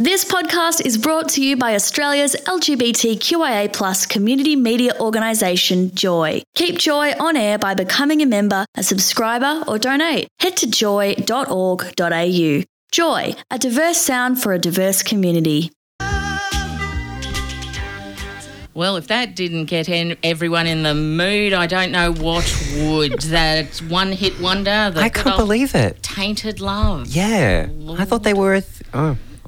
This podcast is brought to you by Australia's LGBTQIA+ community media organisation, JOY. Keep JOY on air by becoming a member, a subscriber or donate. Head to joy.org.au. JOY, a diverse sound for a diverse community. Well, if that didn't get everyone in the mood, I don't know what would. That one-hit wonder. I can't believe it. Tainted Love. Yeah. Lord. I thought they were...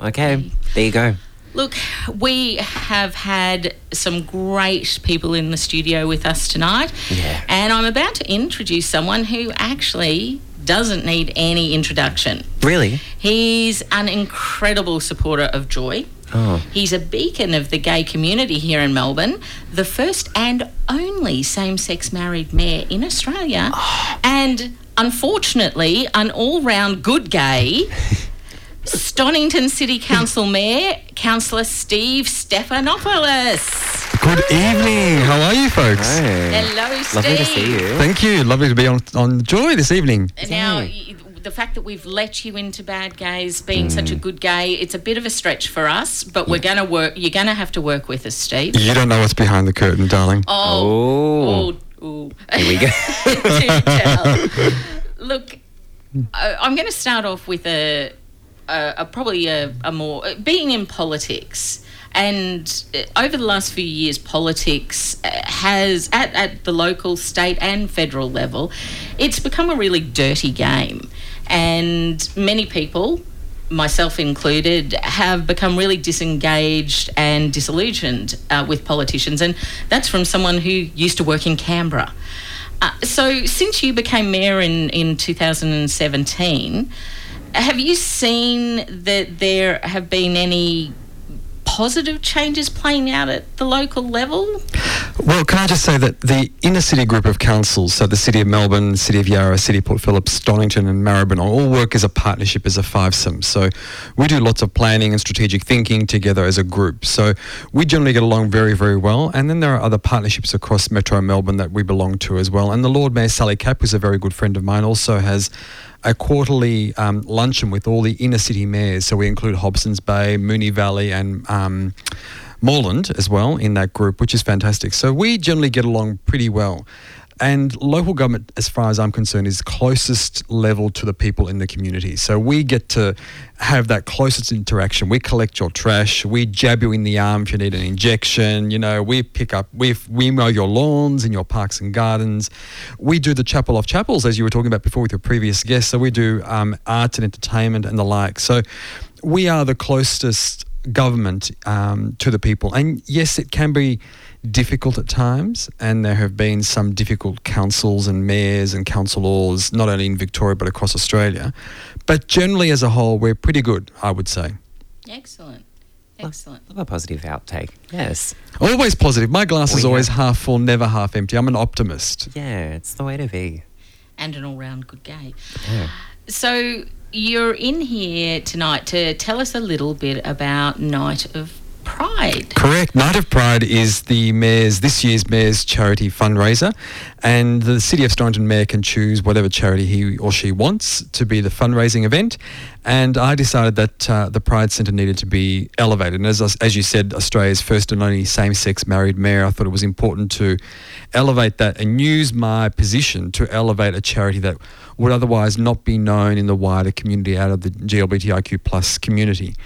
Okay, there you go. Look, we have had some great people in the studio with us tonight. Yeah. And I'm about to introduce someone who actually doesn't need any introduction. Really? He's an incredible supporter of JOY. Oh. He's a beacon of the gay community here in Melbourne, the first and only same-sex married mayor in Australia, and unfortunately an all-round good gay... Stonnington City Council Mayor, Councillor Steve Stephanopoulos. Good evening. How are you, folks? Hi. Hello, Steve. Lovely to see you. Thank you. Lovely to be on JOY this evening. Now, the fact that we've let you into bad gays, being such a good gay, it's a bit of a stretch for us, but we're going to work. You're going to have to work with us, Steve. You don't know what's behind the curtain, darling. Oh. Here we go. To tell. Look, I'm going to start off with probably a more... Being in politics, and over the last few years, politics has, at the local, state and federal level, it's become a really dirty game. And many people, myself included, have become really disengaged and disillusioned with politicians. And that's from someone who used to work in Canberra. So since you became mayor in 2017... have you seen that there have been any positive changes playing out at the local level? Well, can I just say that the inner city group of councils, so the City of Melbourne, City of Yarra, City of Port Phillip, Stonnington and Maribyrnong, all work as a partnership, as a fivesome. So we do lots of planning and strategic thinking together as a group. So we generally get along very, very well. And then there are other partnerships across Metro Melbourne that we belong to as well. And the Lord Mayor Sally Capp, who's a very good friend of mine, also has a quarterly luncheon with all the inner city mayors. So we include Hobsons Bay, Moonee Valley and Moreland as well in that group, which is fantastic. So we generally get along pretty well. And local government, as far as I'm concerned, is closest level to the people in the community. So we get to have that closest interaction. We collect your trash. We jab you in the arm if you need an injection. You know, we pick up, we mow your lawns and your parks and gardens. We do the Chapel of Chapels, as you were talking about before with your previous guest. So we do arts and entertainment and the like. So we are the closest government to the people. And yes, it can be difficult at times, and there have been some difficult councils and mayors and councillors, not only in Victoria but across Australia. But generally as a whole, we're pretty good, I would say. Excellent. Excellent. Love a positive outtake. Yes. Always positive. My glass is always half full, never half empty. I'm an optimist. Yeah, it's the way to be. And an all-round good gay. Yeah. So you're in here tonight to tell us a little bit about Night of Pride. Correct. Night of Pride is the mayor's, this year's mayor's charity fundraiser, and the City of Stonnington mayor can choose whatever charity he or she wants to be the fundraising event. And I decided that the Pride Centre needed to be elevated. And as you said, Australia's first and only same-sex married mayor, I thought it was important to elevate that and use my position to elevate a charity that would otherwise not be known in the wider community out of the LGBTIQ plus community.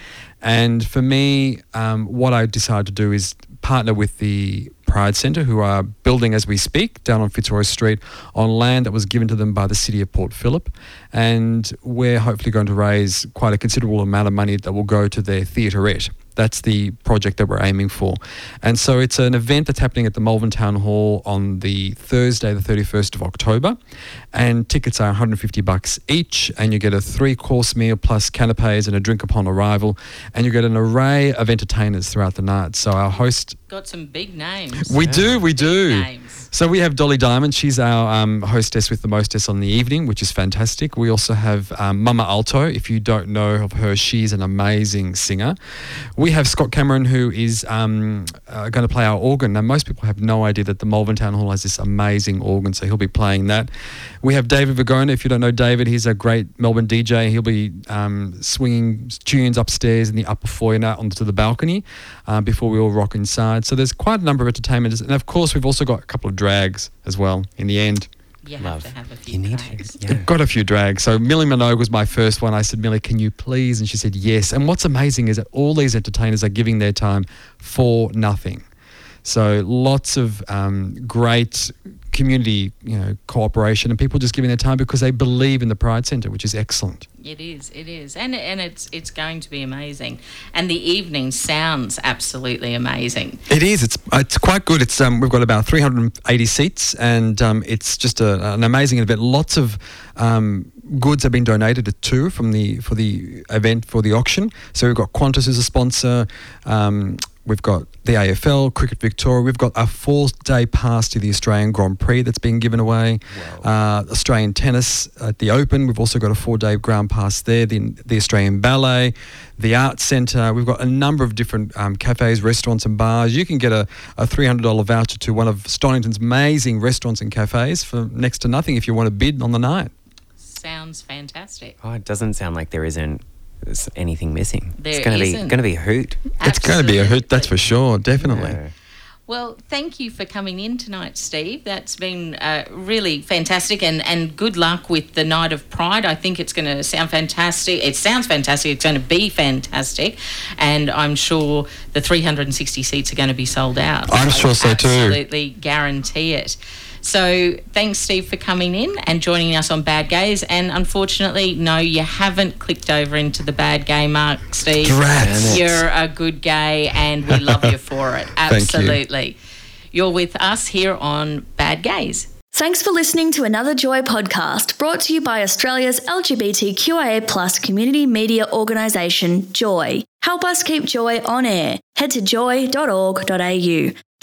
And for me, what I decided to do is partner with the Pride Centre, who are building as we speak down on Fitzroy Street on land that was given to them by the City of Port Phillip, and we're hopefully going to raise quite a considerable amount of money that will go to their theaterette. That's the project that we're aiming for. And so it's an event that's happening at the Malvern Town Hall on the Thursday, the 31st of October. And tickets are $150 each. And you get a 3-course meal plus canapes and a drink upon arrival. And you get an array of entertainers throughout the night. So our host... Got some big names. We do. So we have Dolly Diamond. She's our hostess with the mostess on the evening, which is fantastic. We also have Mama Alto. If you don't know of her, she's an amazing singer. We have Scott Cameron, who is going to play our organ. Now, most people have no idea that the Malvern Town Hall has this amazing organ, so he'll be playing that. We have David Vigona. If you don't know David, he's a great Melbourne DJ. He'll be swinging tunes upstairs in the upper foyer and out onto the balcony before we all rock inside. So there's quite a number of entertainments. And, of course, we've also got a couple of drags as well in the end. You have to have a few drags. Yeah. Got a few drags. So Millie Minogue was my first one. I said, Millie, can you please? And she said, yes. And what's amazing is that all these entertainers are giving their time for nothing. So lots of great community, cooperation, and people just giving their time because they believe in the Pride Centre, which is excellent. It is. And it's going to be amazing. And the evening sounds absolutely amazing. It is. It's quite good. It's we've got about 380 seats, and it's just an amazing event. Lots of goods have been donated for the event, for the auction. So we've got Qantas as a sponsor. We've got the AFL, Cricket Victoria. We've got a 4-day pass to the Australian Grand Prix that's being given away. Wow. Australian tennis at the Open. We've also got a 4-day ground pass there. The Australian Ballet, the Arts Centre. We've got a number of different cafes, restaurants and bars. You can get a $300 voucher to one of Stonnington's amazing restaurants and cafes for next to nothing if you want to bid on the night. Sounds fantastic. Oh, it doesn't sound like there isn't. There's anything missing. It's going to be a hoot. Absolutely. It's going to be a hoot, that's for sure, definitely. Yeah. Well, thank you for coming in tonight, Steve. That's been really fantastic, and good luck with the Night of Pride. I think it's going to sound fantastic. It sounds fantastic. It's going to be fantastic, and I'm sure the 360 seats are going to be sold out. I'm sure so too. Absolutely guarantee it. So thanks, Steve, for coming in and joining us on Bad Gays. And unfortunately, no, you haven't clicked over into the bad gay mark, Steve. Drats. You're a good gay and we love you for it. Absolutely. Thank you. You're with us here on Bad Gays. Thanks for listening to another Joy podcast brought to you by Australia's LGBTQIA+ community media organisation, Joy. Help us keep Joy on air. Head to joy.org.au.